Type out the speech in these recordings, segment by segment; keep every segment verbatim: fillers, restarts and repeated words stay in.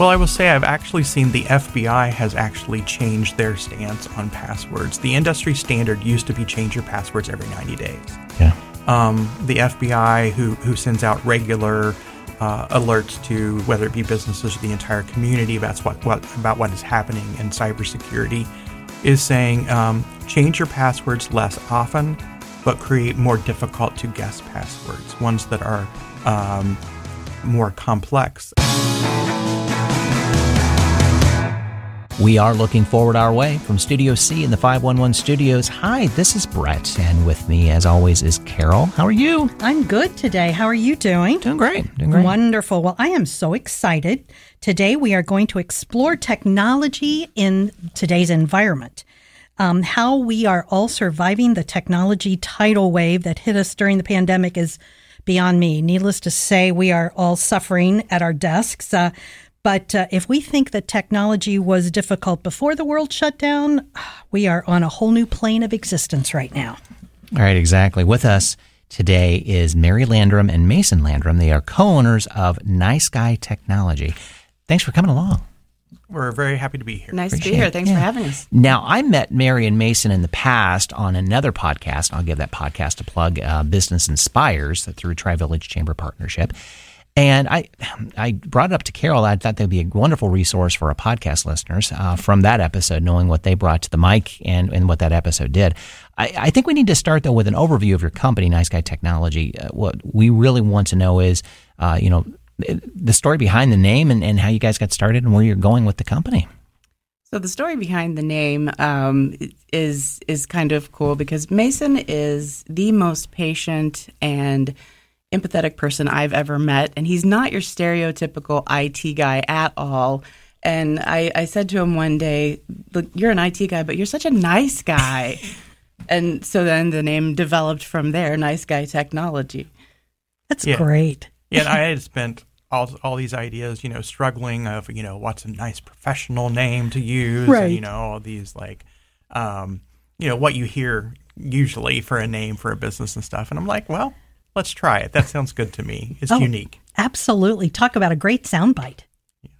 Well, I will say I've actually seen the F B I has actually changed their stance on passwords. The industry standard used to be change your passwords every ninety days. Yeah. Um, the F B I, who who sends out regular uh, alerts to whether it be businesses or the entire community, that's what, what about what is happening in cybersecurity, is saying um, change your passwords less often, but create more difficult to guess passwords, ones that are um, more complex. We are looking forward our way from Studio C in the five one one Studios. Hi, this is Brett, and with me, as always, is Carol. How are you? I'm good today. How are you doing? Doing great. Doing great. Wonderful. Well, I am so excited. Today, we are going to explore technology in today's environment. Um, how we are all surviving the technology tidal wave that hit us during the pandemic is beyond me. Needless to say, we are all suffering at our desks. Uh, But uh, if we think that technology was difficult before the world shut down, we are on a whole new plane of existence right now. All right, exactly. With us today is Mary Landrum and Mason Landrum. They are co-owners of Nice Guy Technology. Thanks for coming along. We're very happy to be here. Nice Appreciate to be here. Thanks yeah. for having us. Now, I met Mary and Mason in the past on another podcast. I'll give that podcast a plug, uh, Business Inspires, through Tri-Village Chamber Partnership. And I I brought it up to Carol. I thought that would be a wonderful resource for our podcast listeners uh, from that episode, knowing what they brought to the mic and, and what that episode did. I, I think we need to start, though, with an overview of your company, Nice Guy Technology. Uh, what we really want to know is, uh, you know, the story behind the name and, and how you guys got started and where you're going with the company. So the story behind the name um, is is kind of cool because Mason is the most patient and empathetic person I've ever met, and he's not your stereotypical I T guy at all. And I, I said to him one day, "Look, you're an I T guy, but you're such a nice guy." And so then the name developed from there, Nice Guy Technology. That's yeah. great. Yeah, and I had spent all all these ideas, you know, struggling of, you know, what's a nice professional name to use, right. and, you know, all these like, um, you know, what you hear usually for a name for a business and stuff. And I'm like, well, let's try it. That sounds good to me. It's oh, unique. Absolutely. Talk about a great soundbite. Yeah.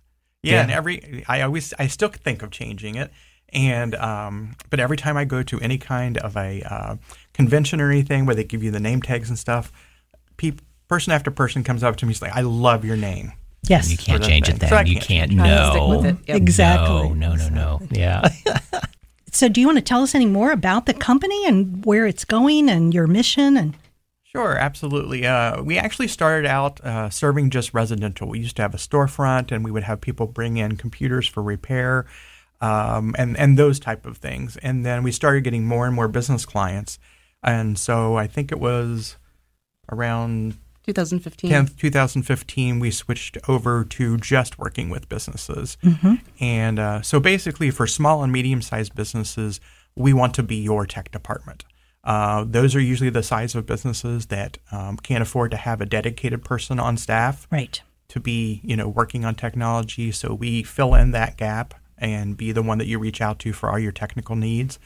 Yeah, yeah, and every I always I still think of changing it, and um, but every time I go to any kind of a uh, convention or anything where they give you the name tags and stuff, pe- person after person comes up to me and is like, "I love your name." Yes, and you can't change thing. it. Then so you can't. can't no, it. Yep. exactly. No, no, no, no. Yeah. So, do you want to tell us any more about the company and where it's going and your mission and? Sure, absolutely. Uh, we actually started out uh, serving just residential. We used to have a storefront, and we would have people bring in computers for repair um, and, and those type of things. And then we started getting more and more business clients. And so I think it was around twenty fifteen tenth, twenty fifteen, we switched over to just working with businesses. Mm-hmm. And uh, so basically for small and medium-sized businesses, we want to be your tech department. Uh, those are usually the size of businesses that um, can't afford to have a dedicated person on staff right. to be, you know, working on technology. So we fill in that gap and be the one that you reach out to for all your technical needs.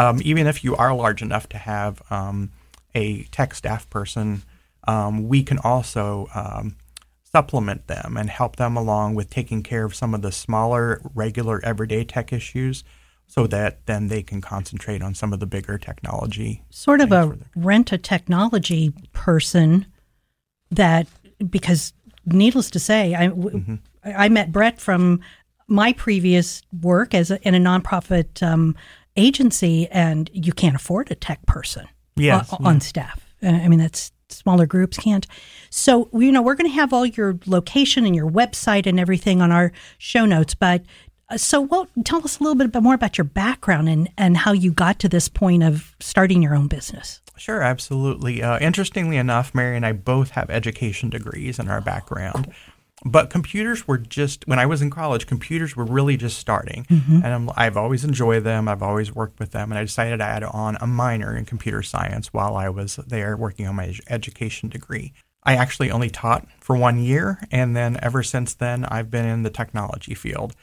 Um, even if you are large enough to have um, a tech staff person, um, we can also um, supplement them and help them along with taking care of some of the smaller, regular, everyday tech issues, so that then they can concentrate on some of the bigger technology. Sort of a rent a technology person that, because needless to say, I, mm-hmm. I met Brett from my previous work as a, in a nonprofit um, agency, and you can't afford a tech person yes, on, yeah. on staff. I mean, that's smaller groups can't. So, you know, we're going to have all your location and your website and everything on our show notes, but So well, tell us a little bit more about your background and, and how you got to this point of starting your own business. Sure, absolutely. Uh, interestingly enough, Mary and I both have education degrees in our background. Oh, cool. But computers were just, when I was in college, computers were really just starting. Mm-hmm. And I'm, I've always enjoyed them. I've always worked with them. And I decided I had on a minor in computer science while I was there working on my ed- education degree. I actually only taught for one year. And then ever since then, I've been in the technology field.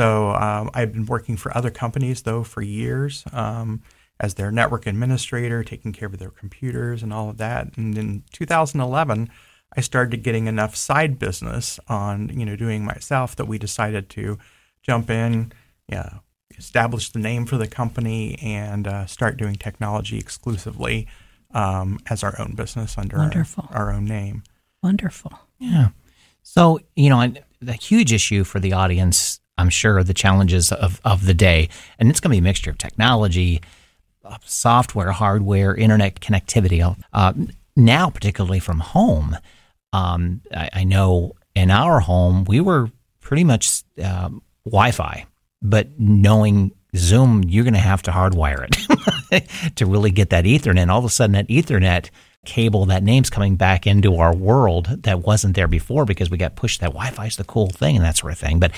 So um, I've been working for other companies, though, for years um, as their network administrator, taking care of their computers and all of that. And in two thousand eleven, I started getting enough side business on, you know, doing myself that we decided to jump in, yeah, establish the name for the company, and uh, start doing technology exclusively um, as our own business under our, our own name. Wonderful. Yeah. So, you know, the huge issue for the audience, I'm sure, are the challenges of, of the day. And it's going to be a mixture of technology, software, hardware, internet connectivity. Uh, now, particularly from home, um, I, I know in our home, we were pretty much um, Wi-Fi. But knowing Zoom, you're going to have to hardwire it to really get that Ethernet. All of a sudden, that Ethernet cable, that name's coming back into our world that wasn't there before because we got pushed that Wi-Fi is the cool thing and that sort of thing. But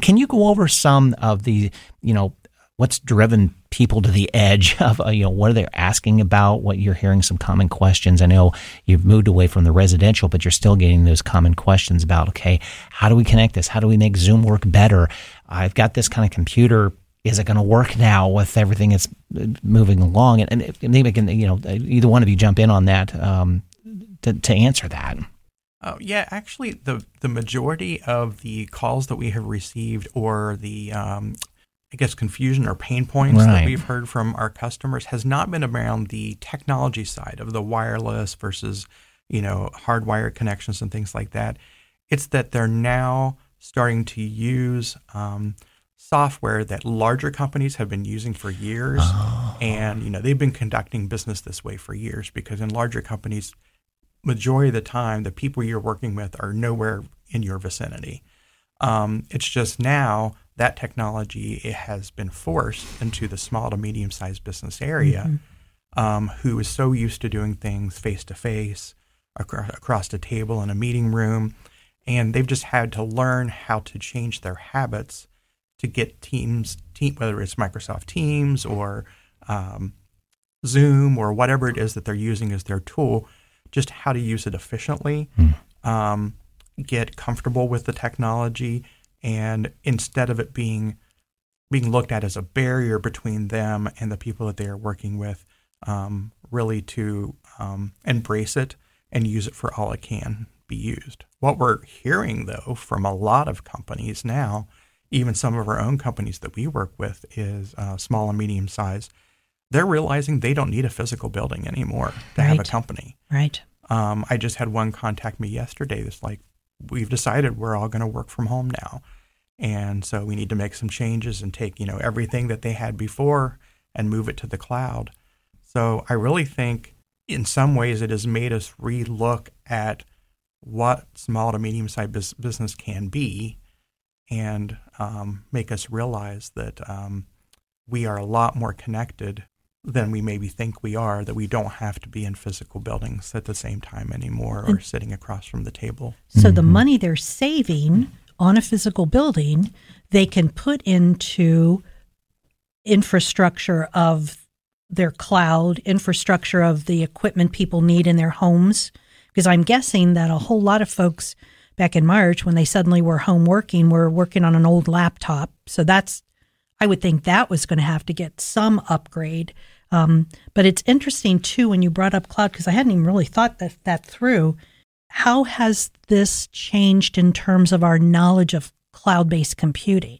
can you go over some of the, you know, what's driven people to the edge of, you know, what are they asking about, what you're hearing, some common questions? I know you've moved away from the residential, but you're still getting those common questions about, okay, how do we connect this? How do we make Zoom work better? I've got this kind of computer. Is it going to work now with everything that's moving along? And, and maybe I can, you know, either one of you jump in on that um, to, to answer that. Oh, yeah, actually, the the majority of the calls that we have received, or the um, I guess confusion or pain points right. that we've heard from our customers, has not been around the technology side of the wireless versus, you know, hardwired connections and things like that. It's that they're now starting to use um, software that larger companies have been using for years. Oh. And, you know, they've been conducting business this way for years, because in larger companies, majority of the time, the people you're working with are nowhere in your vicinity. Um, it's just now that technology, it has been forced into the small to medium-sized business area, mm-hmm. um, who is so used to doing things face-to-face, acro- across the table in a meeting room. And they've just had to learn how to change their habits to get Teams, team, whether it's Microsoft Teams or um, Zoom or whatever it is that they're using as their tool, just how to use it efficiently, hmm. um, get comfortable with the technology, and instead of it being being looked at as a barrier between them and the people that they are working with, um, really to um, embrace it and use it for all it can be used. What we're hearing, though, from a lot of companies now, even some of our own companies that we work with, is uh, small and medium size. They're realizing they don't need a physical building anymore to right. have a company. Right. Um, I just had one contact me yesterday that's like, we've decided we're all going to work from home now. And so we need to make some changes and take, you know, everything that they had before and move it to the cloud. So I really think in some ways it has made us relook at what small to medium-sized business can be, and um, make us realize that um, we are a lot more connected than we maybe think we are, that we don't have to be in physical buildings at the same time anymore, or sitting across from the table. So mm-hmm. the money they're saving on a physical building, they can put into infrastructure of their cloud, infrastructure of the equipment people need in their homes. Because I'm guessing that a whole lot of folks back in March, when they suddenly were home working, were working on an old laptop. So that's, I would think that was going to have to get some upgrade. Um, but it's interesting, too, when you brought up cloud, because I hadn't even really thought that, that through. How has this changed in terms of our knowledge of cloud-based computing?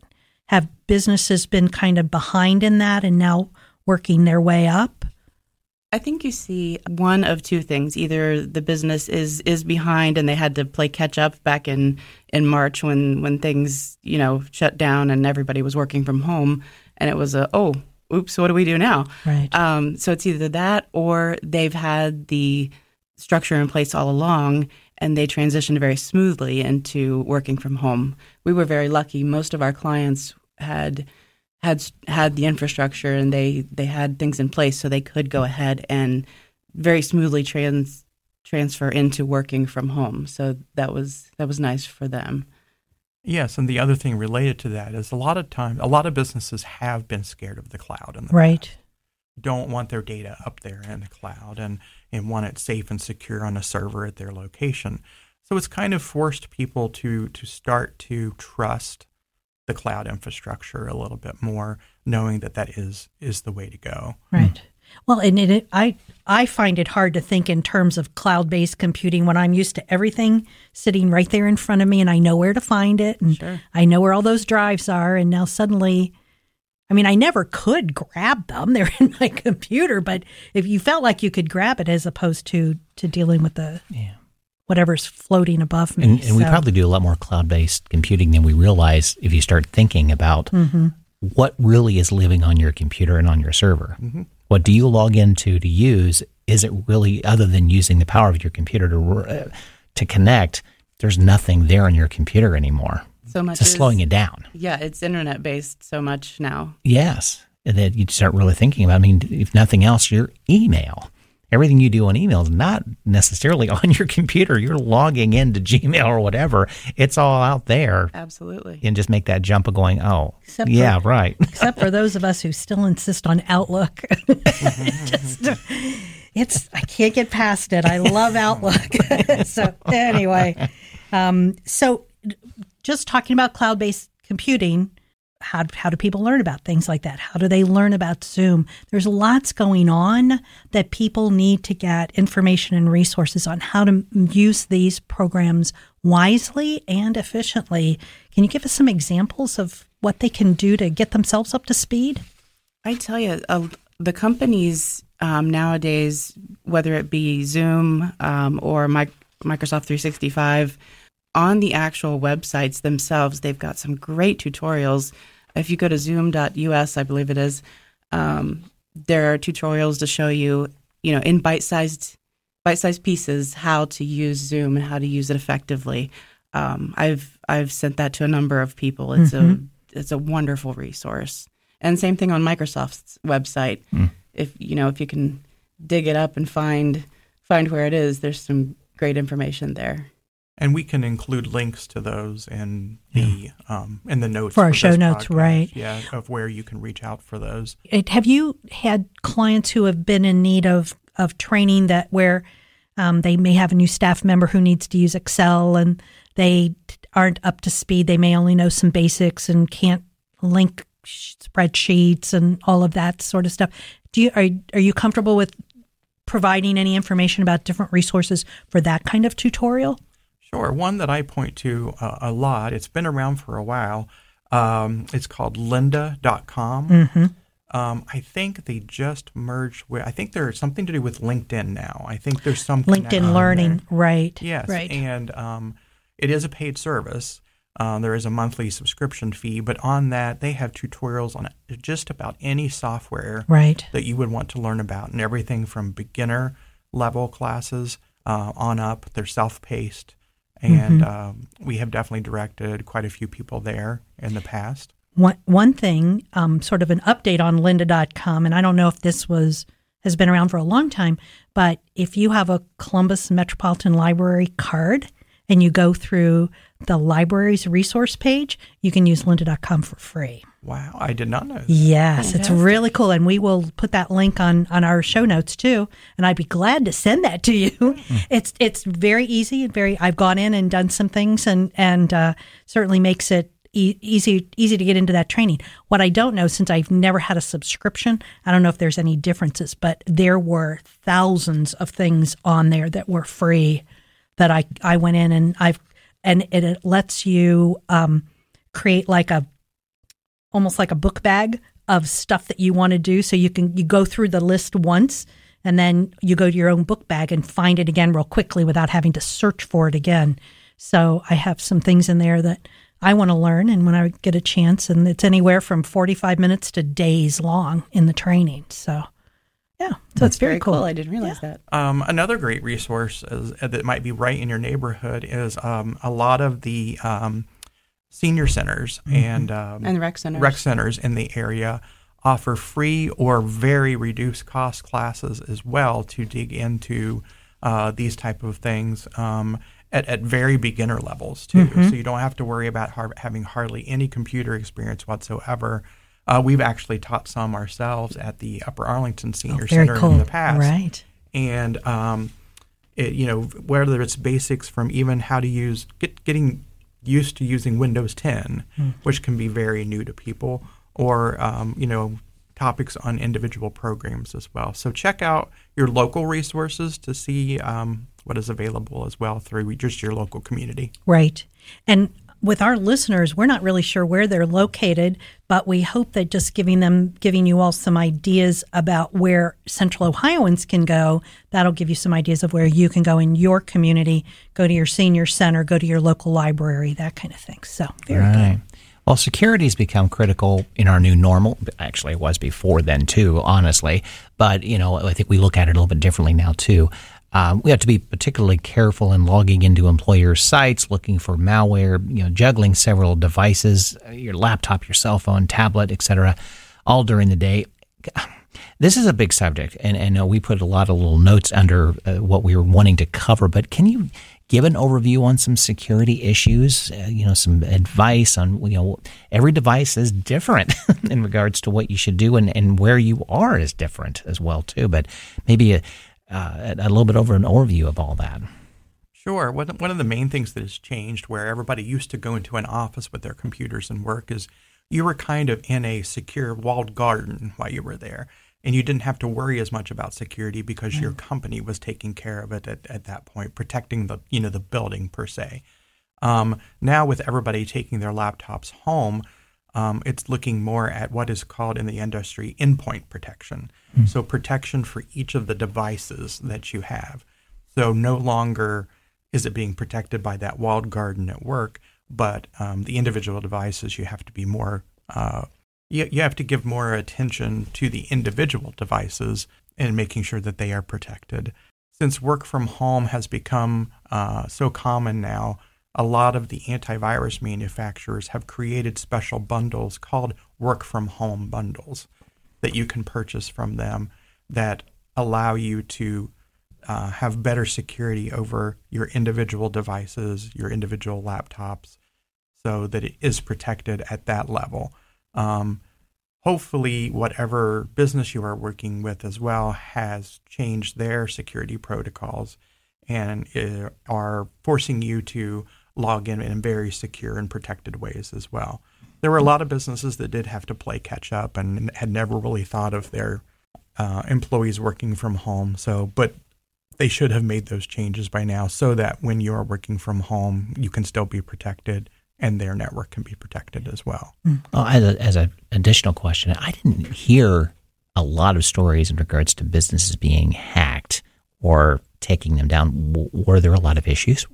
Have businesses been kind of behind in that and now working their way up? I think you see one of two things. Either the business is is behind and they had to play catch up back in, in March when, when things, you know, shut down and everybody was working from home, and it was a, oh, oops, what do we do now? Right. Um, so it's either that, or they've had the structure in place all along and they transitioned very smoothly into working from home. We were very lucky. Most of our clients had had had the infrastructure, and they, they had things in place so they could go ahead and very smoothly trans, transfer into working from home. So that was that was nice for them. Yes, and the other thing related to that is a lot of time, a lot of businesses have been scared of the cloud in the right. past. Don't want their data up there in the cloud, and, and want it safe and secure on a server at their location. So it's kind of forced people to to start to trust the cloud infrastructure a little bit more, knowing that that is is the way to go. Right. Well, and it, I I find it hard to think in terms of cloud-based computing when I'm used to everything sitting right there in front of me, and I know where to find it, and sure. I know where all those drives are, and now suddenly, I mean, I never could grab them. They're in my computer, but if you felt like you could grab it as opposed to, to dealing with the yeah. whatever's floating above me. And, and so. we probably do a lot more cloud-based computing than we realize if you start thinking about mm-hmm. what really is living on your computer and on your server. Mm-hmm. What do you log into to use? Is it really, other than using the power of your computer to to connect, there's nothing there on your computer anymore. So much it's is, slowing it down. Yeah, it's internet-based so much now. Yes, and that you start really thinking about, I mean, if nothing else, your email. Everything you do on email is not necessarily on your computer. You're logging into Gmail or whatever. It's all out there. Absolutely. And just make that jump of going, oh, except yeah, for, right. except for those of us who still insist on Outlook. just, it's I can't get past it. I love Outlook. So anyway, um, so just talking about cloud-based computing, How, how do people learn about things like that? How do they learn about Zoom? There's lots going on that people need to get information and resources on how to use these programs wisely and efficiently. Can you give us some examples of what they can do to get themselves up to speed? I tell you, uh, the companies um, nowadays, whether it be Zoom um, or my, Microsoft three sixty-five, on the actual websites themselves, they've got some great tutorials. If you go to zoom dot U S, I believe it is, um, there are tutorials to show you, you know, in bite-sized bite-sized pieces how to use Zoom and how to use it effectively. Um, I've I've sent that to a number of people. It's mm-hmm. a it's a wonderful resource. And same thing on Microsoft's website. Mm. If you know, if you can dig it up and find find where it is, there's some great information there. And we can include links to those in the um, in the notes for our show notes, right? Yeah, of where you can reach out for those. It, have you had clients who have been in need of of training that where um, they may have a new staff member who needs to use Excel and they aren't up to speed? They may only know some basics and can't link spreadsheets and all of that sort of stuff. Do you are are you comfortable with providing any information about different resources for that kind of tutorial? Sure. One that I point to uh, a lot, it's been around for a while, um, it's called lynda dot com. Mm-hmm. Um, I think they just merged with, I think there's something to do with LinkedIn now. I think there's some LinkedIn Learning, right. Yes. Right. And um, it is a paid service. Uh, there is a monthly subscription fee, but on that, they have tutorials on just about any software right. that you would want to learn about, and everything from beginner level classes uh, on up. They're self-paced. And mm-hmm. um, we have definitely directed quite a few people there in the past. One one thing, um, sort of an update on lynda dot com, and I don't know if this was has been around for a long time, but if you have a Columbus Metropolitan Library card and you go through the library's resource page, you can use lynda dot com for free. Wow, I did not know that. Yes, it's really cool, and we will put that link on, on our show notes too, and I'd be glad to send that to you. Mm. It's it's very easy and very. I've gone in and done some things, and and uh, certainly makes it e- easy easy to get into that training. What I don't know, since I've never had a subscription, I don't know if there's any differences, but there were thousands of things on there that were free that I, I went in and I've and it, it lets you um, create like a. almost like a book bag of stuff that you want to do. So you can you go through the list once, and then you go to your own book bag and find it again real quickly without having to search for it again. So I have some things in there that I want to learn, and when I get a chance, and it's anywhere from forty-five minutes to days long in the training. So, yeah. So That's it's very, very cool. cool. I didn't realize yeah. that. Um, another great resource is, uh, that might be right in your neighborhood is um, a lot of the um, – senior centers and um, and rec centers. rec centers in the area offer free or very reduced cost classes as well to dig into uh, these type of things um, at, at very beginner levels too. Mm-hmm. So you don't have to worry about har- having hardly any computer experience whatsoever. Uh, we've actually taught some ourselves at the Upper Arlington Senior oh, Center cool. in the past. Right. And, um, it, you know, whether it's basics from even how to use get, – getting – used to using Windows ten, mm-hmm. which can be very new to people, or um, you know, topics on individual programs as well. So check out your local resources to see um, what is available as well through just your local community. Right. And with our listeners, we're not really sure where they're located, but we hope that just giving them, giving you all some ideas about where Central Ohioans can go, that'll give you some ideas of where you can go in your community, go to your senior center, go to your local library, that kind of thing. So very right. good. Well, security's become critical in our new normal. Actually, it was before then, too, honestly. But, you know, I think we look at it a little bit differently now, too. Um, we have to be particularly careful in logging into employer sites, looking for malware, you know, juggling several devices, your laptop, your cell phone, tablet, et cetera, all during the day. This is a big subject, and, and uh, we put a lot of little notes under uh, what we were wanting to cover, but can you give an overview on some security issues, uh, you know, some advice on, you know, every device is different in regards to what you should do, and, and where you are is different as well, too, but maybe a, uh, a little bit over an overview of all that. Sure. One of the main things that has changed where everybody used to go into an office with their computers and work is you were kind of in a secure walled garden while you were there. And you didn't have to worry as much about security because mm. your company was taking care of it at, at that point, protecting the, you know, the building per se. Um, now with everybody taking their laptops home, um, it's looking more at what is called in the industry endpoint protection. Mm. So protection for each of the devices that you have. So no longer is it being protected by that walled garden at work, but um, the individual devices you have to be more uh You you have to give more attention to the individual devices and making sure that they are protected. Since work from home has become uh, so common now, a lot of the antivirus manufacturers have created special bundles called work from home bundles that you can purchase from them that allow you to uh, have better security over your individual devices, your individual laptops, so that it is protected at that level. Um, hopefully whatever business you are working with as well has changed their security protocols and are forcing you to log in in very secure and protected ways as well. There were a lot of businesses that did have to play catch up and had never really thought of their uh, employees working from home. So, but they should have made those changes by now so that when you are working from home, you can still be protected. And their network can be protected as well. Well, as a, as an additional question, I didn't hear a lot of stories in regards to businesses being hacked or taking them down. Were there a lot of issues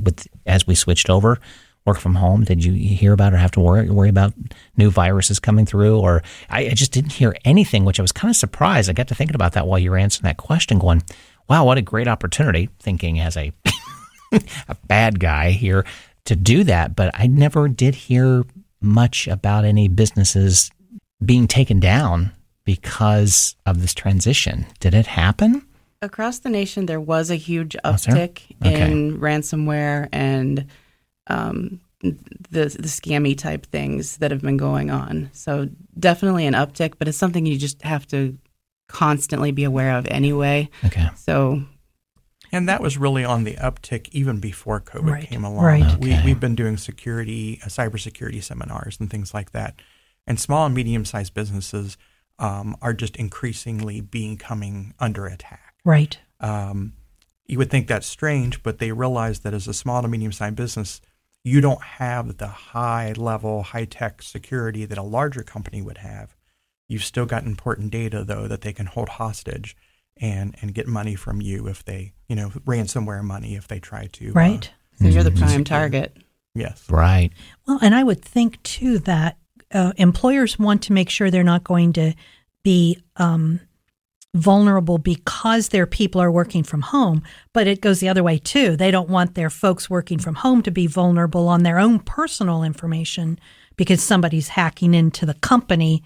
with as we switched over, work from home? Did you hear about or have to worry, worry about new viruses coming through? Or I, I just didn't hear anything, which I was kind of surprised. I got to thinking about that while you were answering that question going, wow, what a great opportunity, thinking as a a bad guy here, to do that, but I never did hear much about any businesses being taken down because of this transition. Did it happen? Across the nation, there was a huge uptick oh, okay. in ransomware and um, the the scammy type things that have been going on. So definitely an uptick, but it's something you just have to constantly be aware of anyway. Okay. So. And that was really on the uptick even before COVID right, came along. Right. Okay. We, we've been doing security, uh, cybersecurity seminars and things like that. And small and medium-sized businesses um, are just increasingly being coming under attack. Right. Um, you would think that's strange, but they realize that as a small to medium-sized business, you don't have the high-level, high-tech security that a larger company would have. You've still got important data, though, that they can hold hostage. And, and get money from you if they, you know, ransomware money if they try to. Right. Uh, so you're the prime target. Yes. Right. Well, and I would think, too, that uh, employers want to make sure they're not going to be um, vulnerable because their people are working from home. But it goes the other way, too. They don't want their folks working from home to be vulnerable on their own personal information because somebody's hacking into the company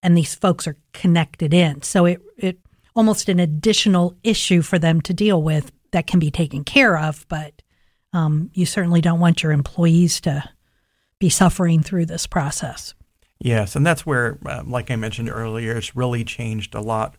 and these folks are connected in. So it it almost an additional issue for them to deal with that can be taken care of, but um, you certainly don't want your employees to be suffering through this process. Yes, and that's where, uh, like I mentioned earlier, it's really changed a lot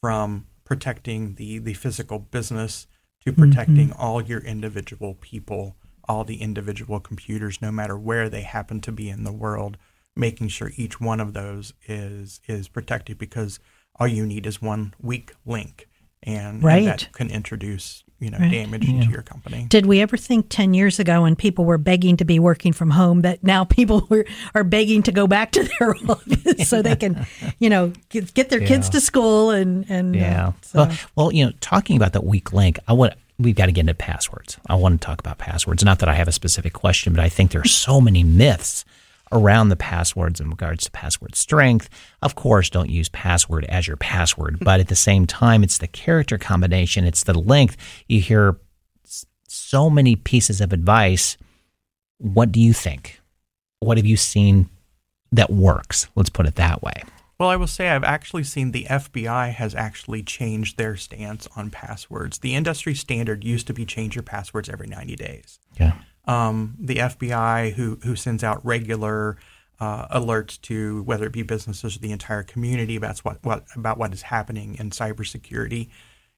from protecting the, the physical business to protecting mm-hmm. all your individual people, all the individual computers, no matter where they happen to be in the world, making sure each one of those is is protected, because all you need is one weak link, and, right. and that can introduce you know right. damage yeah. to your company. Did we ever think ten years ago, when people were begging to be working from home, that now people were, are begging to go back to their office so they can, you know, get, get their yeah. kids to school and and yeah. Uh, so. well, well, you know, talking about that weak link, I want. We've got to get into passwords. I want to talk about passwords. Not that I have a specific question, but I think there are so many myths around the passwords in regards to password strength. Of course, don't use password as your password, but at the same time, it's the character combination. It's the length. You hear so many pieces of advice. What do you think? What have you seen that works? Let's put it that way. Well, I will say I've actually seen the F B I has actually changed their stance on passwords. The industry standard used to be change your passwords every ninety days. Yeah. Um, the F B I, who who sends out regular uh, alerts to whether it be businesses or the entire community about what, what about what is happening in cybersecurity,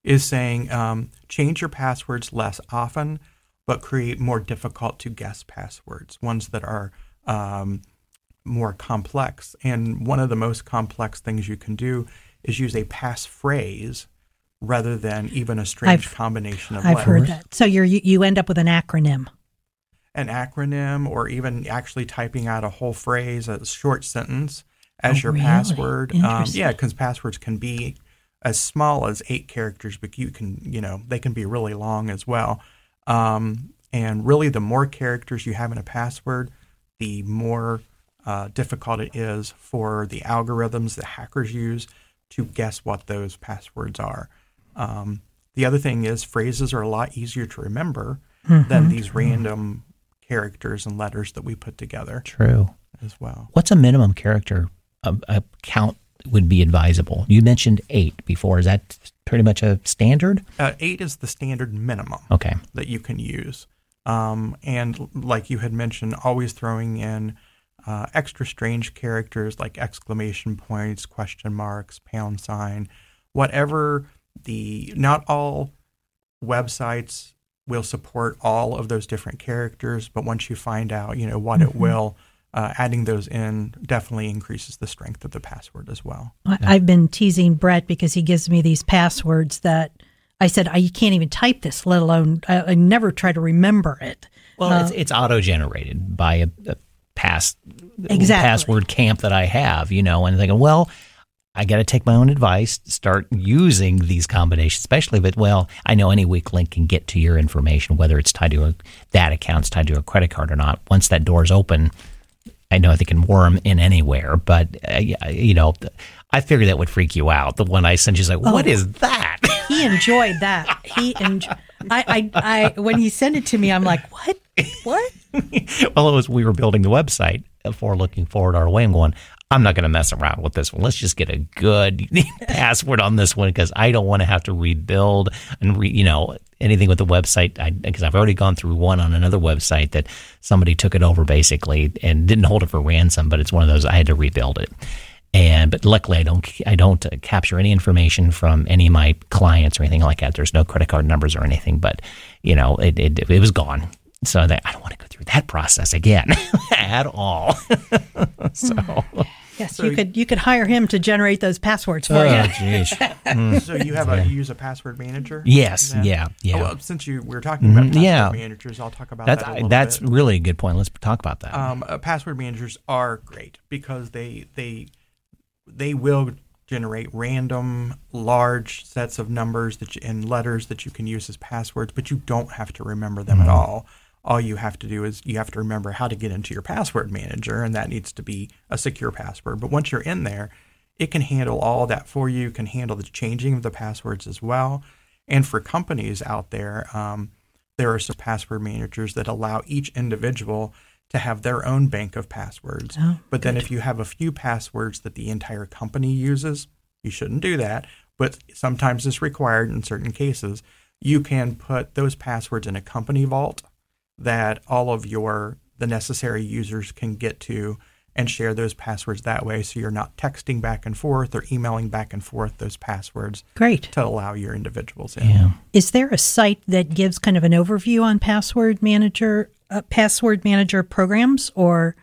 is saying um, change your passwords less often, but create more difficult to guess passwords, ones that are um, more complex. And one of the most complex things you can do is use a passphrase rather than even a strange I've, combination of I've letters. I've heard that. So you're, you you end up with an acronym. An acronym, or even actually typing out a whole phrase, a short sentence as oh, your really? password. Um, yeah, because passwords can be as small as eight characters, but you can, you know, they can be really long as well. Um, and really, the more characters you have in a password, the more uh, difficult it is for the algorithms that hackers use to guess what those passwords are. Um, the other thing is phrases are a lot easier to remember mm-hmm. than these random characters and letters that we put together. True. As well. What's a minimum character a, a count would be advisable? You mentioned eight before. Is that pretty much a standard? Uh, eight is the standard minimum okay. that you can use. Um, and like you had mentioned, always throwing in uh, extra strange characters like exclamation points, question marks, pound sign, whatever the, not all websites will support all of those different characters, but once you find out, you know, what mm-hmm. it will, uh, adding those in definitely increases the strength of the password as well. I've been teasing Brett because he gives me these passwords that I said, I, you can't even type this, let alone, I, I never try to remember it. Well, uh, it's, it's auto-generated by a, a past exactly. password camp that I have, you know, and thinking, well, I got to take my own advice, start using these combinations, especially, but, well, I know any weak link can get to your information, whether it's tied to a, that account's tied to a credit card or not. Once that door's open, I know they can worm in anywhere, but, uh, you know, I figure that would freak you out. The one I sent you is like, oh, what is that? He enjoyed that. He enjoyed I, I, I, when he sent it to me, I'm like, what? What? Well, it was, we were building the website for Looking Forward Our Way and going, I'm not going to mess around with this one. Let's just get a good password on this one because I don't want to have to rebuild and re, you know, anything with the website, because I've already gone through one on another website that somebody took it over basically and didn't hold it for ransom, but it's one of those I had to rebuild it. And but luckily I don't I don't capture any information from any of my clients or anything like that. There's no credit card numbers or anything, but you know, it it, it was gone. So that I don't want to go through that process again at all. so yes, so you could you could hire him to generate those passwords for oh, you. Mm. So you have a you use a password manager? Yes, then? yeah, yeah. Oh, well, since you we were talking about password yeah. managers, I'll talk about that's, that. A little that's bit. really a good point. Let's talk about that. Um, uh, password managers are great because they they they will generate random large sets of numbers that you, and letters that you can use as passwords, but you don't have to remember them mm. at all. All you have to do is you have to remember how to get into your password manager, and that needs to be a secure password. But once you're in there, it can handle all that for you, can handle the changing of the passwords as well. And for companies out there, um, there are some password managers that allow each individual to have their own bank of passwords. Oh, but good. Then if you have a few passwords that the entire company uses, you shouldn't do that. But sometimes it's required in certain cases. You can put those passwords in a company vault that all of your the necessary users can get to and share those passwords that way, so you're not texting back and forth or emailing back and forth those passwords. Great. To allow your individuals in. Yeah. Is there a site that gives kind of an overview on password manager uh, password manager programs, or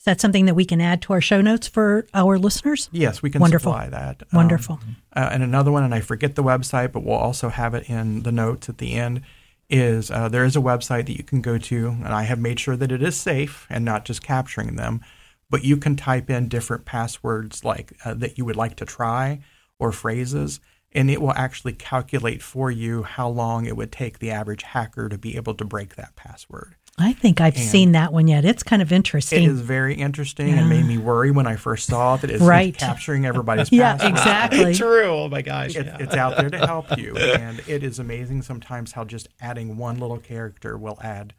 Is that something that we can add to our show notes for our listeners? Yes, we can Wonderful. Supply that. Wonderful. Um, uh, and another one, and I forget the website, but we'll also have it in the notes at the end, is uh, there is a website that you can go to, and I have made sure that it is safe and not just capturing them, but you can type in different passwords like uh, that you would like to try or phrases, and it will actually calculate for you how long it would take the average hacker to be able to break that password. I think I've and seen that one yet. It's kind of interesting. It is very interesting. Yeah. It made me worry when I first saw it that it's right. capturing everybody's yeah, password. Yeah, exactly. True. Oh, my gosh. It, yeah. It's out there to help you. And it is amazing sometimes how just adding one little character will add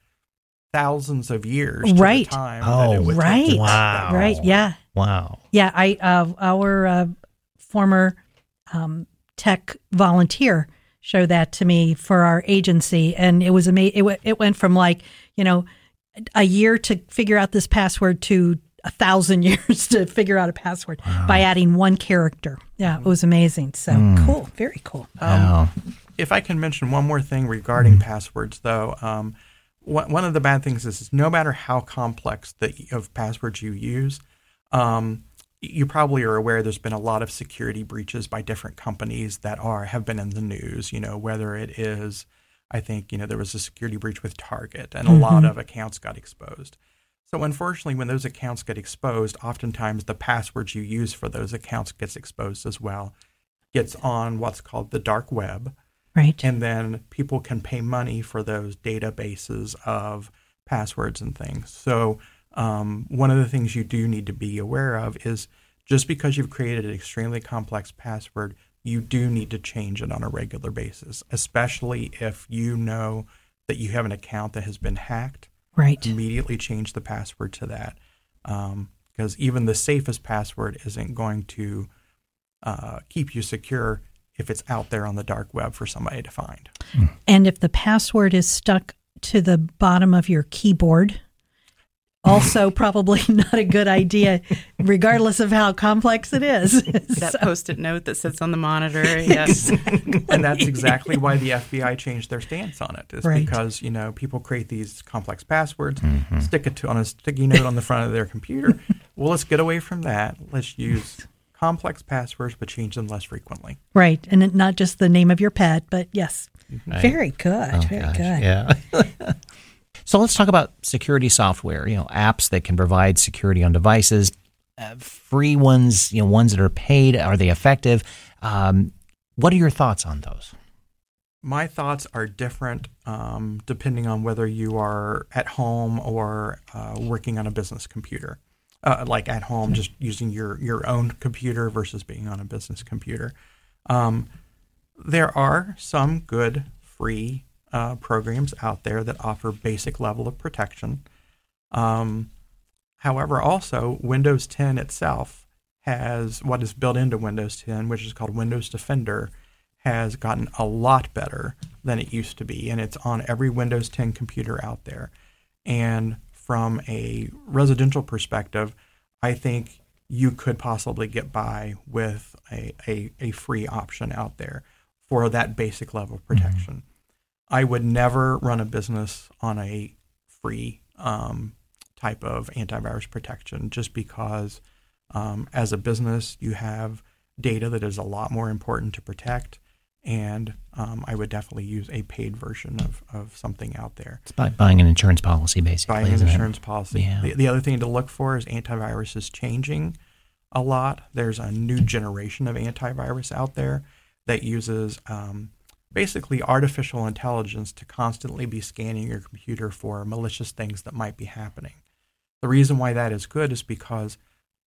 thousands of years right. to the time. Oh, that it would right. take. Wow. Right. Yeah. Wow. Yeah. I uh, Our uh, former um, tech volunteer showed that to me for our agency. And it was amazing. It, w- it went from like, you know, a year to figure out this password to a thousand years to figure out a password wow. by adding one character. Yeah, it was amazing. So mm. cool. Very cool. Wow. Um, if I can mention one more thing regarding mm. passwords, though, um, wh- one of the bad things is, is no matter how complex the of passwords you use, um, you probably are aware there's been a lot of security breaches by different companies that are have been in the news, you know, whether it is I think, you know, there was a security breach with Target and a mm-hmm. lot of accounts got exposed. So unfortunately, when those accounts get exposed, oftentimes the passwords you use for those accounts gets exposed as well, gets on what's called the dark web. Right. And then people can pay money for those databases of passwords and things. So um, one of the things you do need to be aware of is just because you've created an extremely complex password, you do need to change it on a regular basis, especially if you know that you have an account that has been hacked. Right. Immediately change the password to that, um, because even the safest password isn't going to uh, keep you secure if it's out there on the dark web for somebody to find. And if the password is stuck to the bottom of your keyboard, also probably not a good idea, regardless of how complex it is. That so. Post-it note that sits on the monitor. Yes. Exactly. And that's exactly why the F B I changed their stance on it, is right. because, you know, people create these complex passwords, mm-hmm. stick it to, on a sticky note on the front of their computer. Well, let's get away from that. Let's use complex passwords, but change them less frequently. Right. And it, not just the name of your pet, but yes. Right. Very good. Oh, Very gosh. Good. Yeah. So let's talk about security software, you know, apps that can provide security on devices, uh, free ones, you know, ones that are paid. Are they effective? Um, what are your thoughts on those? My thoughts are different um, depending on whether you are at home or uh, working on a business computer, uh, like at home, just using your, your own computer versus being on a business computer. Um, there are some good free Uh, programs out there that offer basic level of protection. Um, however, also Windows ten itself has what is built into Windows ten, which is called Windows Defender, has gotten a lot better than it used to be, and it's on every Windows ten computer out there. And from a residential perspective, I think you could possibly get by with a, a, a free option out there for that basic level of protection. Mm-hmm. I would never run a business on a free um, type of antivirus protection just because um, as a business, you have data that is a lot more important to protect, and um, I would definitely use a paid version of, of something out there. It's by buying an insurance policy, basically. Buying an insurance it? policy. Yeah. The, the other thing to look for is antivirus is changing a lot. There's a new generation of antivirus out there that uses um, – basically artificial intelligence to constantly be scanning your computer for malicious things that might be happening. The reason why that is good is because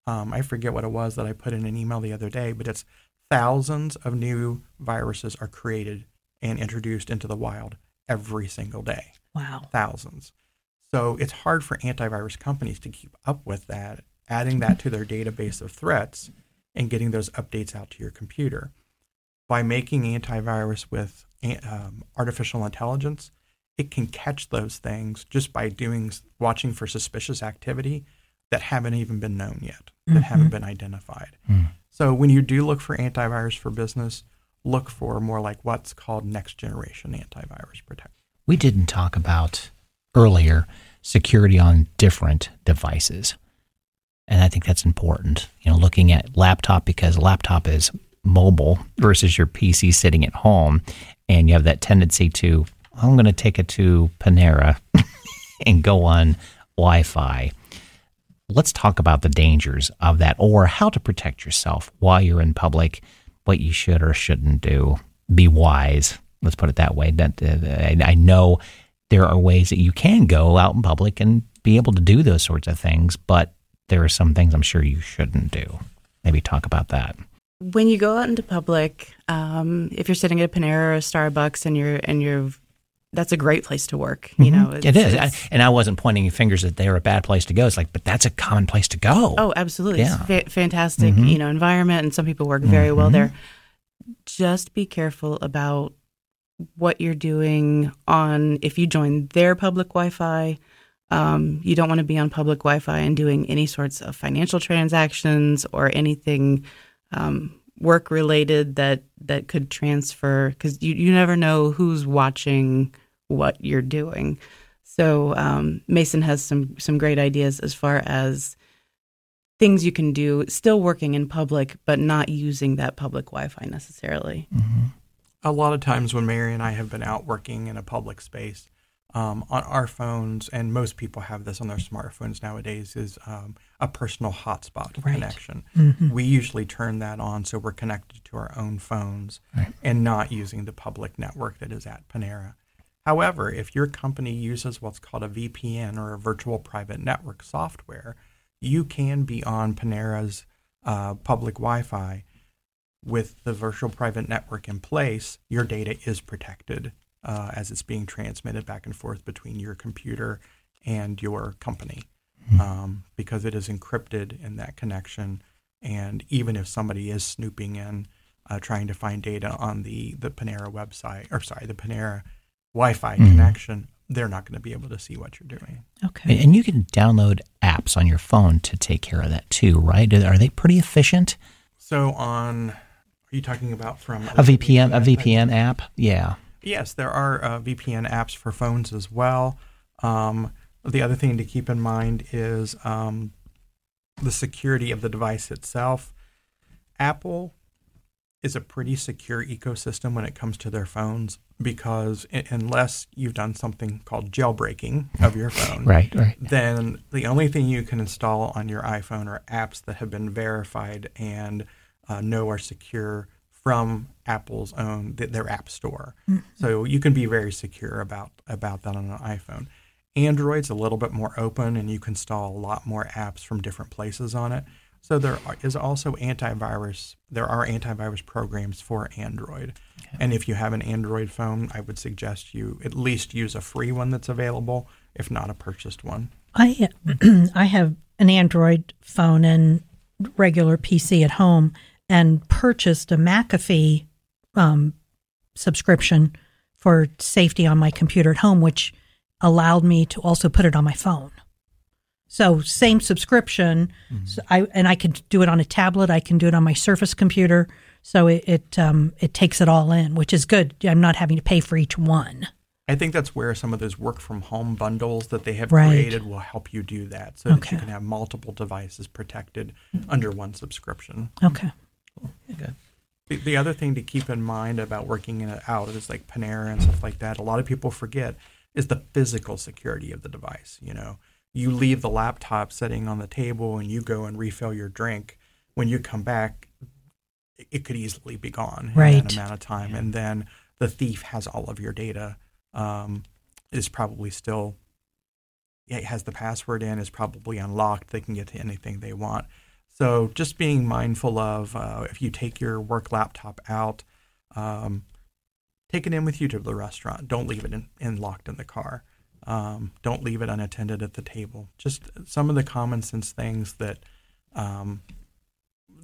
um, I forget what it was that I put in an email the other day, but it's thousands of new viruses are created and introduced into the wild every single day. Wow. Thousands. So it's hard for antivirus companies to keep up with that, adding that to their database of threats and getting those updates out to your computer. By making antivirus with um, artificial intelligence, it can catch those things just by doing watching for suspicious activity that haven't even been known yet, that mm-hmm. haven't been identified. Mm. So when you do look for antivirus for business, look for more like what's called next generation antivirus protection. We didn't talk about earlier security on different devices. And I think that's important, you know, looking at laptop, because laptop is mobile versus your P C sitting at home. And you have that tendency to, I'm going to take it to Panera and go on Wi-Fi. Let's talk about the dangers of that, or how to protect yourself while you're in public, what you should or shouldn't do. Be wise. Let's put it that way. That uh, I know there are ways that you can go out in public and be able to do those sorts of things, but there are some things I'm sure you shouldn't do. Maybe talk about that. When you go out into public, um, if you're sitting at a Panera or a Starbucks and you're and you're, that's a great place to work. You mm-hmm. know, it's, it is. I, and I wasn't pointing fingers that they're a bad place to go. It's like, but that's a common place to go. Oh, absolutely. Yeah. It's fa- fantastic, mm-hmm. you know, environment, and some people work very mm-hmm. well there. Just be careful about what you're doing on, if you join their public Wi-Fi. Um, you don't want to be on public Wi-Fi and doing any sorts of financial transactions or anything um, work-related that, that could transfer, because you, you never know who's watching what you're doing. So um, Mason has some, some great ideas as far as things you can do, still working in public, but not using that public Wi-Fi necessarily. Mm-hmm. A lot of times when Mary and I have been out working in a public space, Um, on our phones, and most people have this on their smartphones nowadays, is um, a personal hotspot right. connection. Mm-hmm. We usually turn that on so we're connected to our own phones right. and not using the public network that is at Panera. However, if your company uses what's called a V P N, or a virtual private network software, you can be on Panera's uh, public Wi-Fi. With the virtual private network in place, your data is protected. Uh, as it's being transmitted back and forth between your computer and your company, um, mm-hmm. because it is encrypted in that connection. And even if somebody is snooping in, uh, trying to find data on the, the Panera website, or sorry, the Panera Wi-Fi mm-hmm. connection, they're not going to be able to see what you're doing. Okay. And you can download apps on your phone to take care of that too, right? Are they pretty efficient? So on, are you talking about from a V P N, a V P N app? Yeah. Yes, there are uh, V P N apps for phones as well. Um, the other thing to keep in mind is um, the security of the device itself. Apple is a pretty secure ecosystem when it comes to their phones, because it, unless you've done something called jailbreaking of your phone, right, right. then the only thing you can install on your iPhone are apps that have been verified and uh, know are secure from Apple's own, their app store. Mm-hmm. So you can be very secure about, about that on an iPhone. Android's a little bit more open, and you can install a lot more apps from different places on it. So there is also antivirus. There are antivirus programs for Android. Okay. And if you have an Android phone, I would suggest you at least use a free one that's available, if not a purchased one. I, I have an Android phone and regular P C at home, and purchased a McAfee um, subscription for safety on my computer at home, which allowed me to also put it on my phone. So same subscription, mm-hmm. so I, and I could do it on a tablet. I can do it on my Surface computer. So it it, um, it takes it all in, which is good. I'm not having to pay for each one. I think that's where some of those work-from-home bundles that they have right. created will help you do that, so okay. that you can have multiple devices protected mm-hmm. under one subscription. Okay. Okay. The, the other thing to keep in mind about working in out is like Panera and stuff like that, a lot of people forget, is the physical security of the device. You know, you leave the laptop sitting on the table and you go and refill your drink. When you come back, it could easily be gone right. in that amount of time. Yeah. And then the thief has all of your data, um, is probably still, it has the password in, is probably unlocked. They can get to anything they want. So just being mindful of uh, if you take your work laptop out, um, take it in with you to the restaurant. Don't leave it in, in locked in the car. Um, don't leave it unattended at the table. Just some of the common sense things that um,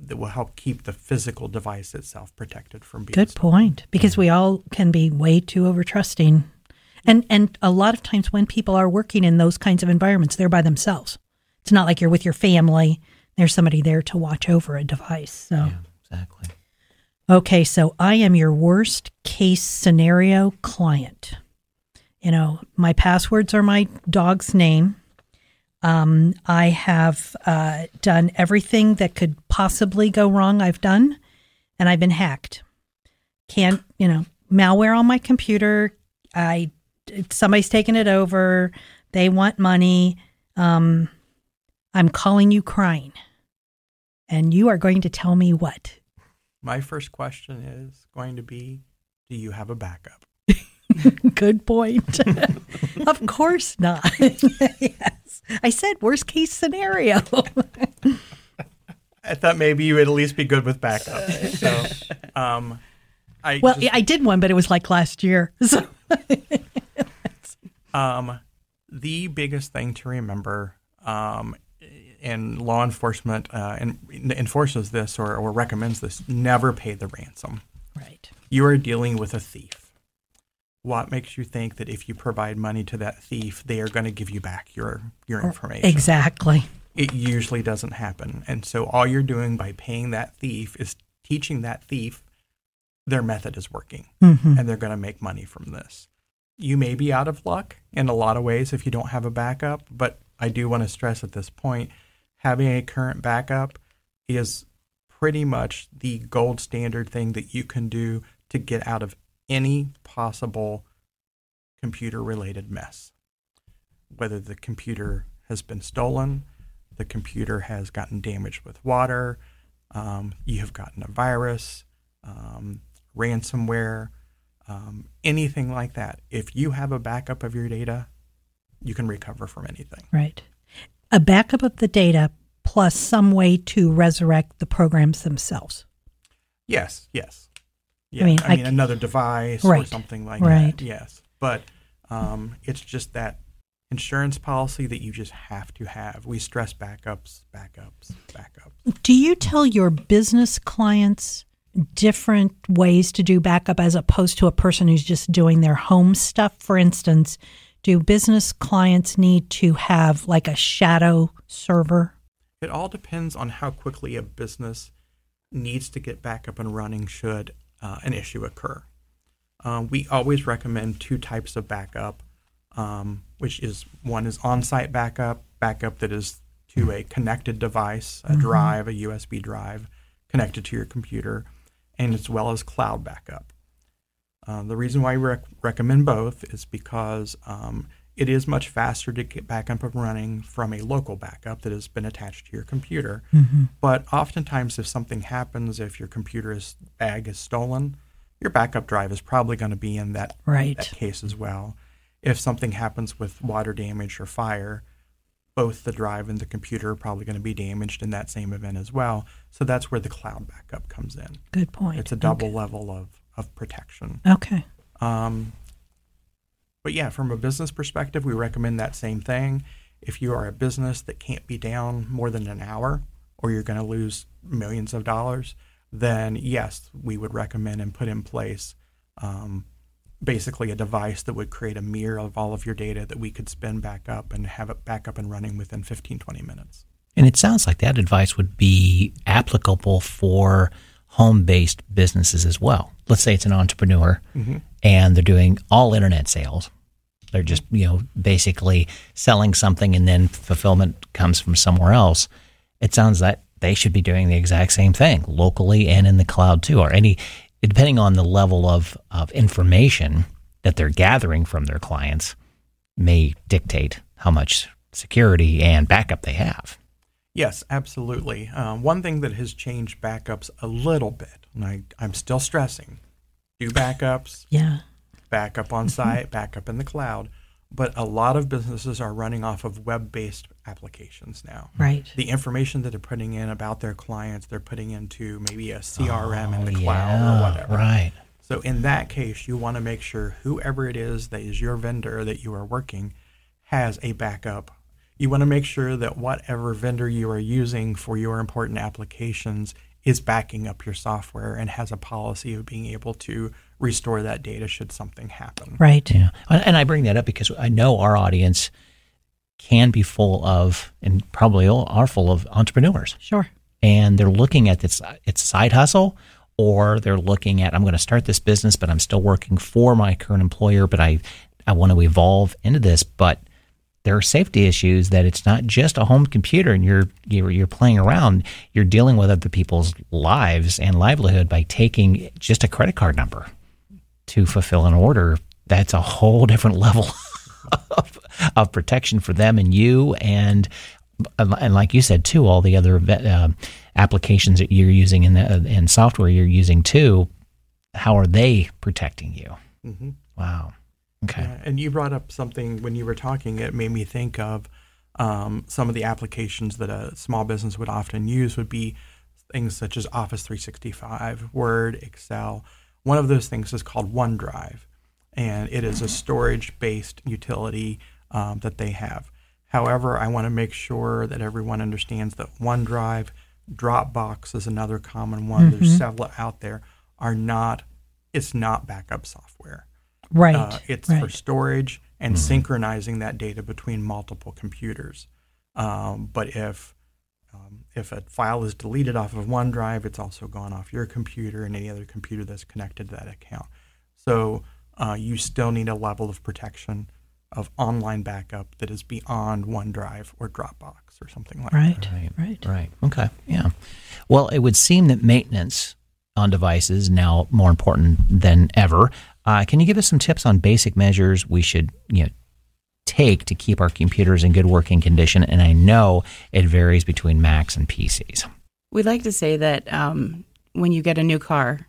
that will help keep the physical device itself protected from being Good stolen. Point, because we all can be way too over-trusting. And, and a lot of times when people are working in those kinds of environments, they're by themselves. It's not like you're with your family. There's somebody there to watch over a device. So. Yeah, exactly. Okay, so I am your worst case scenario client. You know, my passwords are my dog's name. Um, I have uh, done everything that could possibly go wrong. I've done, and I've been hacked. Can't, you know, malware on my computer. I somebody's taken it over. They want money. Um, I'm calling you crying, and you are going to tell me what? My first question is going to be, do you have a backup? Good point. Of course not. Yes. I said worst case scenario. I thought maybe you would at least be good with backup. So, um, I well, just, I did one, but it was like last year. So. um, the biggest thing to remember, um, and law enforcement uh, and enforces this or, or recommends this, never pay the ransom. Right. You are dealing with a thief. What makes you think that if you provide money to that thief, they are going to give you back your, your information? Exactly. It usually doesn't happen. And so all you're doing by paying that thief is teaching that thief their method is working, mm-hmm. and they're going to make money from this. You may be out of luck in a lot of ways if you don't have a backup, but I do want to stress at this point, having a current backup is pretty much the gold standard thing that you can do to get out of any possible computer-related mess, whether the computer has been stolen, the computer has gotten damaged with water, um, you have gotten a virus, um, ransomware, um, anything like that. If you have a backup of your data, you can recover from anything. Right. A backup of the data plus some way to resurrect the programs themselves. Yes, yes. Yeah, I mean, I mean I, another device right, or something like right. that. Yes, but um, it's just that insurance policy that you just have to have. We stress backups, backups, backups. Do you tell your business clients different ways to do backup as opposed to a person who's just doing their home stuff? For instance, do business clients need to have like a shadow server? It all depends on how quickly a business needs to get back up and running should Uh, an issue occur. Um, we always recommend two types of backup, um, which is one is on-site backup, backup that is to a connected device, a mm-hmm. drive, a U S B drive connected to your computer, and as well as cloud backup. Uh, the reason why we rec- recommend both is because um, it is much faster to get back up and running from a local backup that has been attached to your computer. Mm-hmm. But oftentimes if something happens, if your computer's bag is stolen, your backup drive is probably going to be in that, right. that case as well. If something happens with water damage or fire, both the drive and the computer are probably going to be damaged in that same event as well. So that's where the cloud backup comes in. Good point. It's a double okay. level of, of protection. Okay. Um, But yeah, from a business perspective, we recommend that same thing. If you are a business that can't be down more than an hour or you're going to lose millions of dollars, then yes, we would recommend and put in place um, basically a device that would create a mirror of all of your data that we could spin back up and have it back up and running within fifteen, twenty minutes. And it sounds like that advice would be applicable for home-based businesses as well. Let's say it's an entrepreneur mm-hmm. and they're doing all internet sales. They're just, you know, basically selling something and then fulfillment comes from somewhere else. It sounds like they should be doing the exact same thing locally and in the cloud too, or any, depending on the level of, of information that they're gathering from their clients may dictate how much security and backup they have. Yes, absolutely. Um, one thing that has changed backups a little bit, and I, I'm still stressing, do backups, yeah, backup on site, mm-hmm. backup in the cloud, but a lot of businesses are running off of web-based applications now. Right. The information that they're putting in about their clients, they're putting into maybe a C R M oh, in the cloud yeah, or whatever. Right. So in that case, you want to make sure whoever it is that is your vendor that you are working has a backup. You want to make sure that whatever vendor you are using for your important applications is backing up your software and has a policy of being able to restore that data should something happen. Right. Yeah. And I bring that up because I know our audience can be full of, and probably are full of, entrepreneurs. Sure. And they're looking at this, it's side hustle, or they're looking at, I'm going to start this business, but I'm still working for my current employer, but I, I want to evolve into this, but there are safety issues that it's not just a home computer and you're, you're you're playing around. You're dealing with other people's lives and livelihood by taking just a credit card number to fulfill an order. That's a whole different level of, of protection for them and you. And and like you said, too, all the other uh, applications that you're using and, uh, and software you're using, too, how are they protecting you? Mm-hmm. Wow. Okay. Yeah, and you brought up something when you were talking. It made me think of um, some of the applications that a small business would often use would be things such as Office three sixty-five, Word, Excel. One of those things is called OneDrive, and it is a storage-based utility um, that they have. However, I want to make sure that everyone understands that OneDrive, Dropbox is another common one. Mm-hmm. There's several out there. Are not. It's not backup software. Right. Uh, it's right. for storage and mm-hmm. synchronizing that data between multiple computers. Um, but if um, if a file is deleted off of OneDrive, it's also gone off your computer and any other computer that's connected to that account. So uh, you still need a level of protection of online backup that is beyond OneDrive or Dropbox or something like right. that. Right, right, right. Okay, yeah. Well, it would seem that maintenance on devices now more important than ever. Uh, can you give us some tips on basic measures we should you know, take to keep our computers in good working condition? And I know it varies between Macs and P Cs. We'd like to say that um, when you get a new car,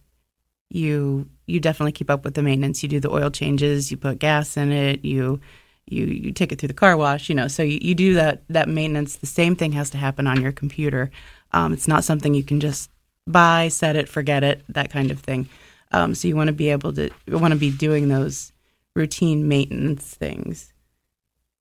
you you definitely keep up with the maintenance. You do the oil changes, you put gas in it, you you you take it through the car wash. You know, so you, you do that that maintenance. The same thing has to happen on your computer. Um, it's not something you can just buy, set it, forget it, that kind of thing. Um, so you want to be able to you want to be doing those routine maintenance things.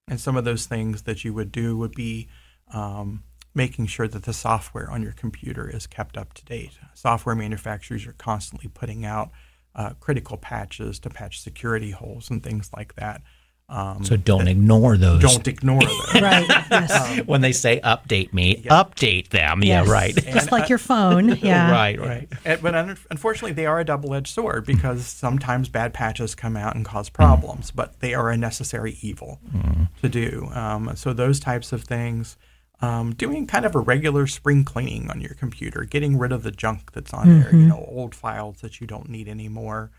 And some of those things that you would do would be um, making sure that the software on your computer is kept up to date. Software manufacturers are constantly putting out uh, critical patches to patch security holes and things like that. Um, so don't ignore those. Don't ignore those. Right. Yes. Um, when they say update me, yeah. update them. Yes. Yeah, right. Just and, like uh, your phone. Yeah. Right, right. And, but un- unfortunately, they are a double-edged sword because sometimes bad patches come out and cause problems, mm. but they are a necessary evil mm. to do. Um, so those types of things, um, doing kind of a regular spring cleaning on your computer, getting rid of the junk that's on mm-hmm. there, you know, old files that you don't need anymore.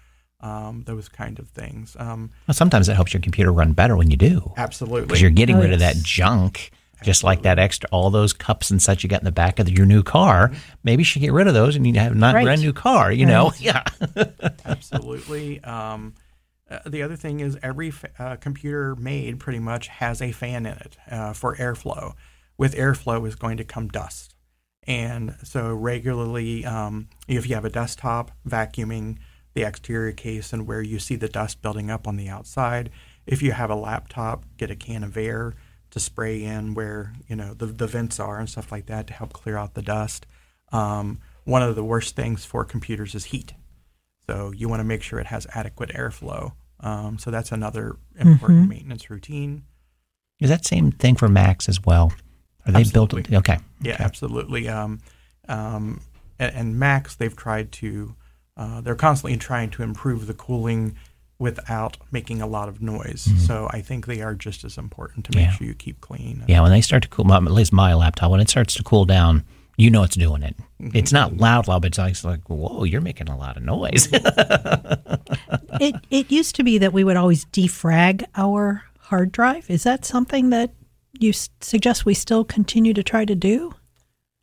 Um, those kind of things. Um, well, sometimes it helps your computer run better when you do. Absolutely. Because you're getting oh, rid yes. of that junk, absolutely. Just like that extra, all those cups and such you got in the back of the, your new car. Mm-hmm. Maybe you should get rid of those and you have not right. brand new car, you right. know? Yeah. Absolutely. Um, uh, the other thing is every uh, computer made pretty much has a fan in it uh, for airflow. With airflow is going to come dust. And so regularly, um, if you have a desktop, vacuuming the exterior case and where you see the dust building up on the outside. If you have a laptop, get a can of air to spray in where, you know, the, the vents are and stuff like that to help clear out the dust. Um, one of the worst things for computers is heat. So you want to make sure it has adequate airflow. Um, so that's another important mm-hmm. maintenance routine. Is that same thing for Macs as well? Are they absolutely. built? Okay. Yeah, okay. absolutely. Um, um, and, and Macs, they've tried to Uh, they're constantly trying to improve the cooling without making a lot of noise. Mm-hmm. So I think they are just as important to make yeah. sure you keep clean. Yeah, when they start to cool down, at least my laptop, when it starts to cool down, you know it's doing it. Mm-hmm. It's not loud, loud, but it's like, it's like, whoa, you're making a lot of noise. it it used to be that we would always defrag our hard drive. Is that something that you suggest we still continue to try to do?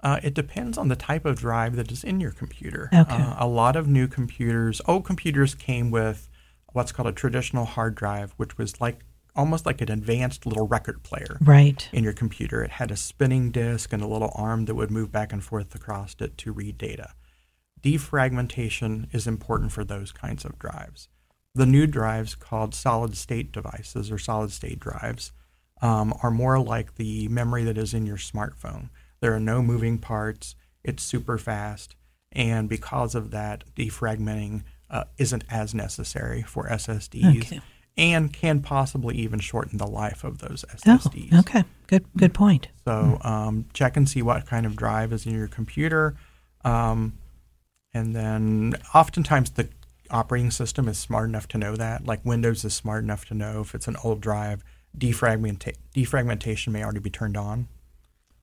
Uh, it depends on the type of drive that is in your computer. Okay. Uh, a lot of new computers, old computers came with what's called a traditional hard drive, which was like almost like an advanced little record player right. in your computer. It had a spinning disk and a little arm that would move back and forth across it to read data. Defragmentation is important for those kinds of drives. The new drives called solid-state devices or solid-state drives um, are more like the memory that is in your smartphone. There are no moving parts. It's super fast. And because of that, defragmenting uh, isn't as necessary for S S Ds okay. and can possibly even shorten the life of those S S Ds. Oh, okay. Good good point. So um, check and see what kind of drive is in your computer. Um, and then oftentimes the operating system is smart enough to know that. Like Windows is smart enough to know if it's an old drive defragmenta- defragmentation may already be turned on,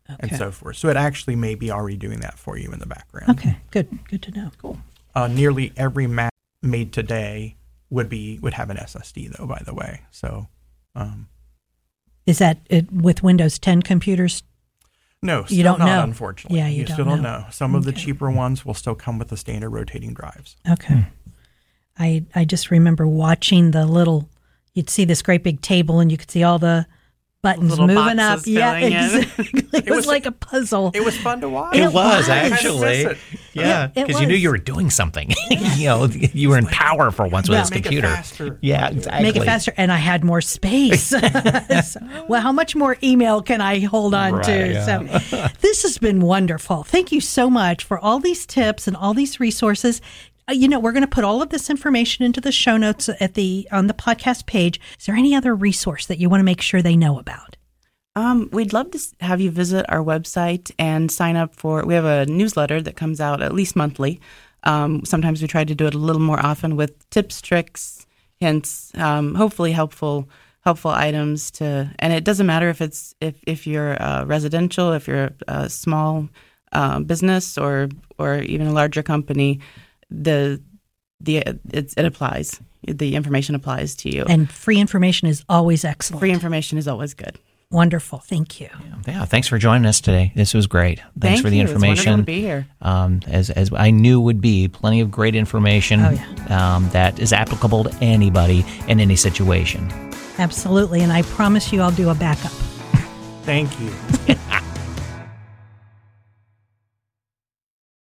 okay. and so forth. So it actually may be already doing that for you in the background. Okay, good. Good to know. Cool. Uh, nearly every Mac made today would be would have an S S D, though, by the way. So, um, is that it with Windows ten computers? No, still you don't not, know. Unfortunately. Yeah, you, you don't still know. don't know. Some okay. of the cheaper ones will still come with the standard rotating drives. Okay. Hmm. I I just remember watching the little, you'd see this great big table and you could see all the buttons little moving up. Yeah, exactly. It, it was, was like a puzzle. It was fun to watch. It, it was, was actually. Yeah, yeah because you knew you were doing something. Yeah. you know, you were in power for once with yeah, this make computer. It faster. Yeah, exactly. Make it faster, and I had more space. So, well, how much more email can I hold on right, to? Yeah. So, this has been wonderful. Thank you so much for all these tips and all these resources. You know, we're going to put all of this information into the show notes at the on the podcast page. Is there any other resource that you want to make sure they know about? Um, we'd love to have you visit our website and sign up for, we have a newsletter that comes out at least monthly. Um, sometimes we try to do it a little more often with tips, tricks, hints, um, hopefully helpful helpful items to, and it doesn't matter if it's if, if you're uh, residential, if you're a small uh, business or or even a larger company. The the it's, it applies. The information applies to you. And free information is always excellent. Free information is always good. Wonderful. Thank you. Yeah. yeah thanks for joining us today. This was great. Thanks Thank for the you. information. It's wonderful to be here. Um, as as I knew would be, plenty of great information oh, yeah. um, that is applicable to anybody in any situation. Absolutely. And I promise you, I'll do a backup. Thank you.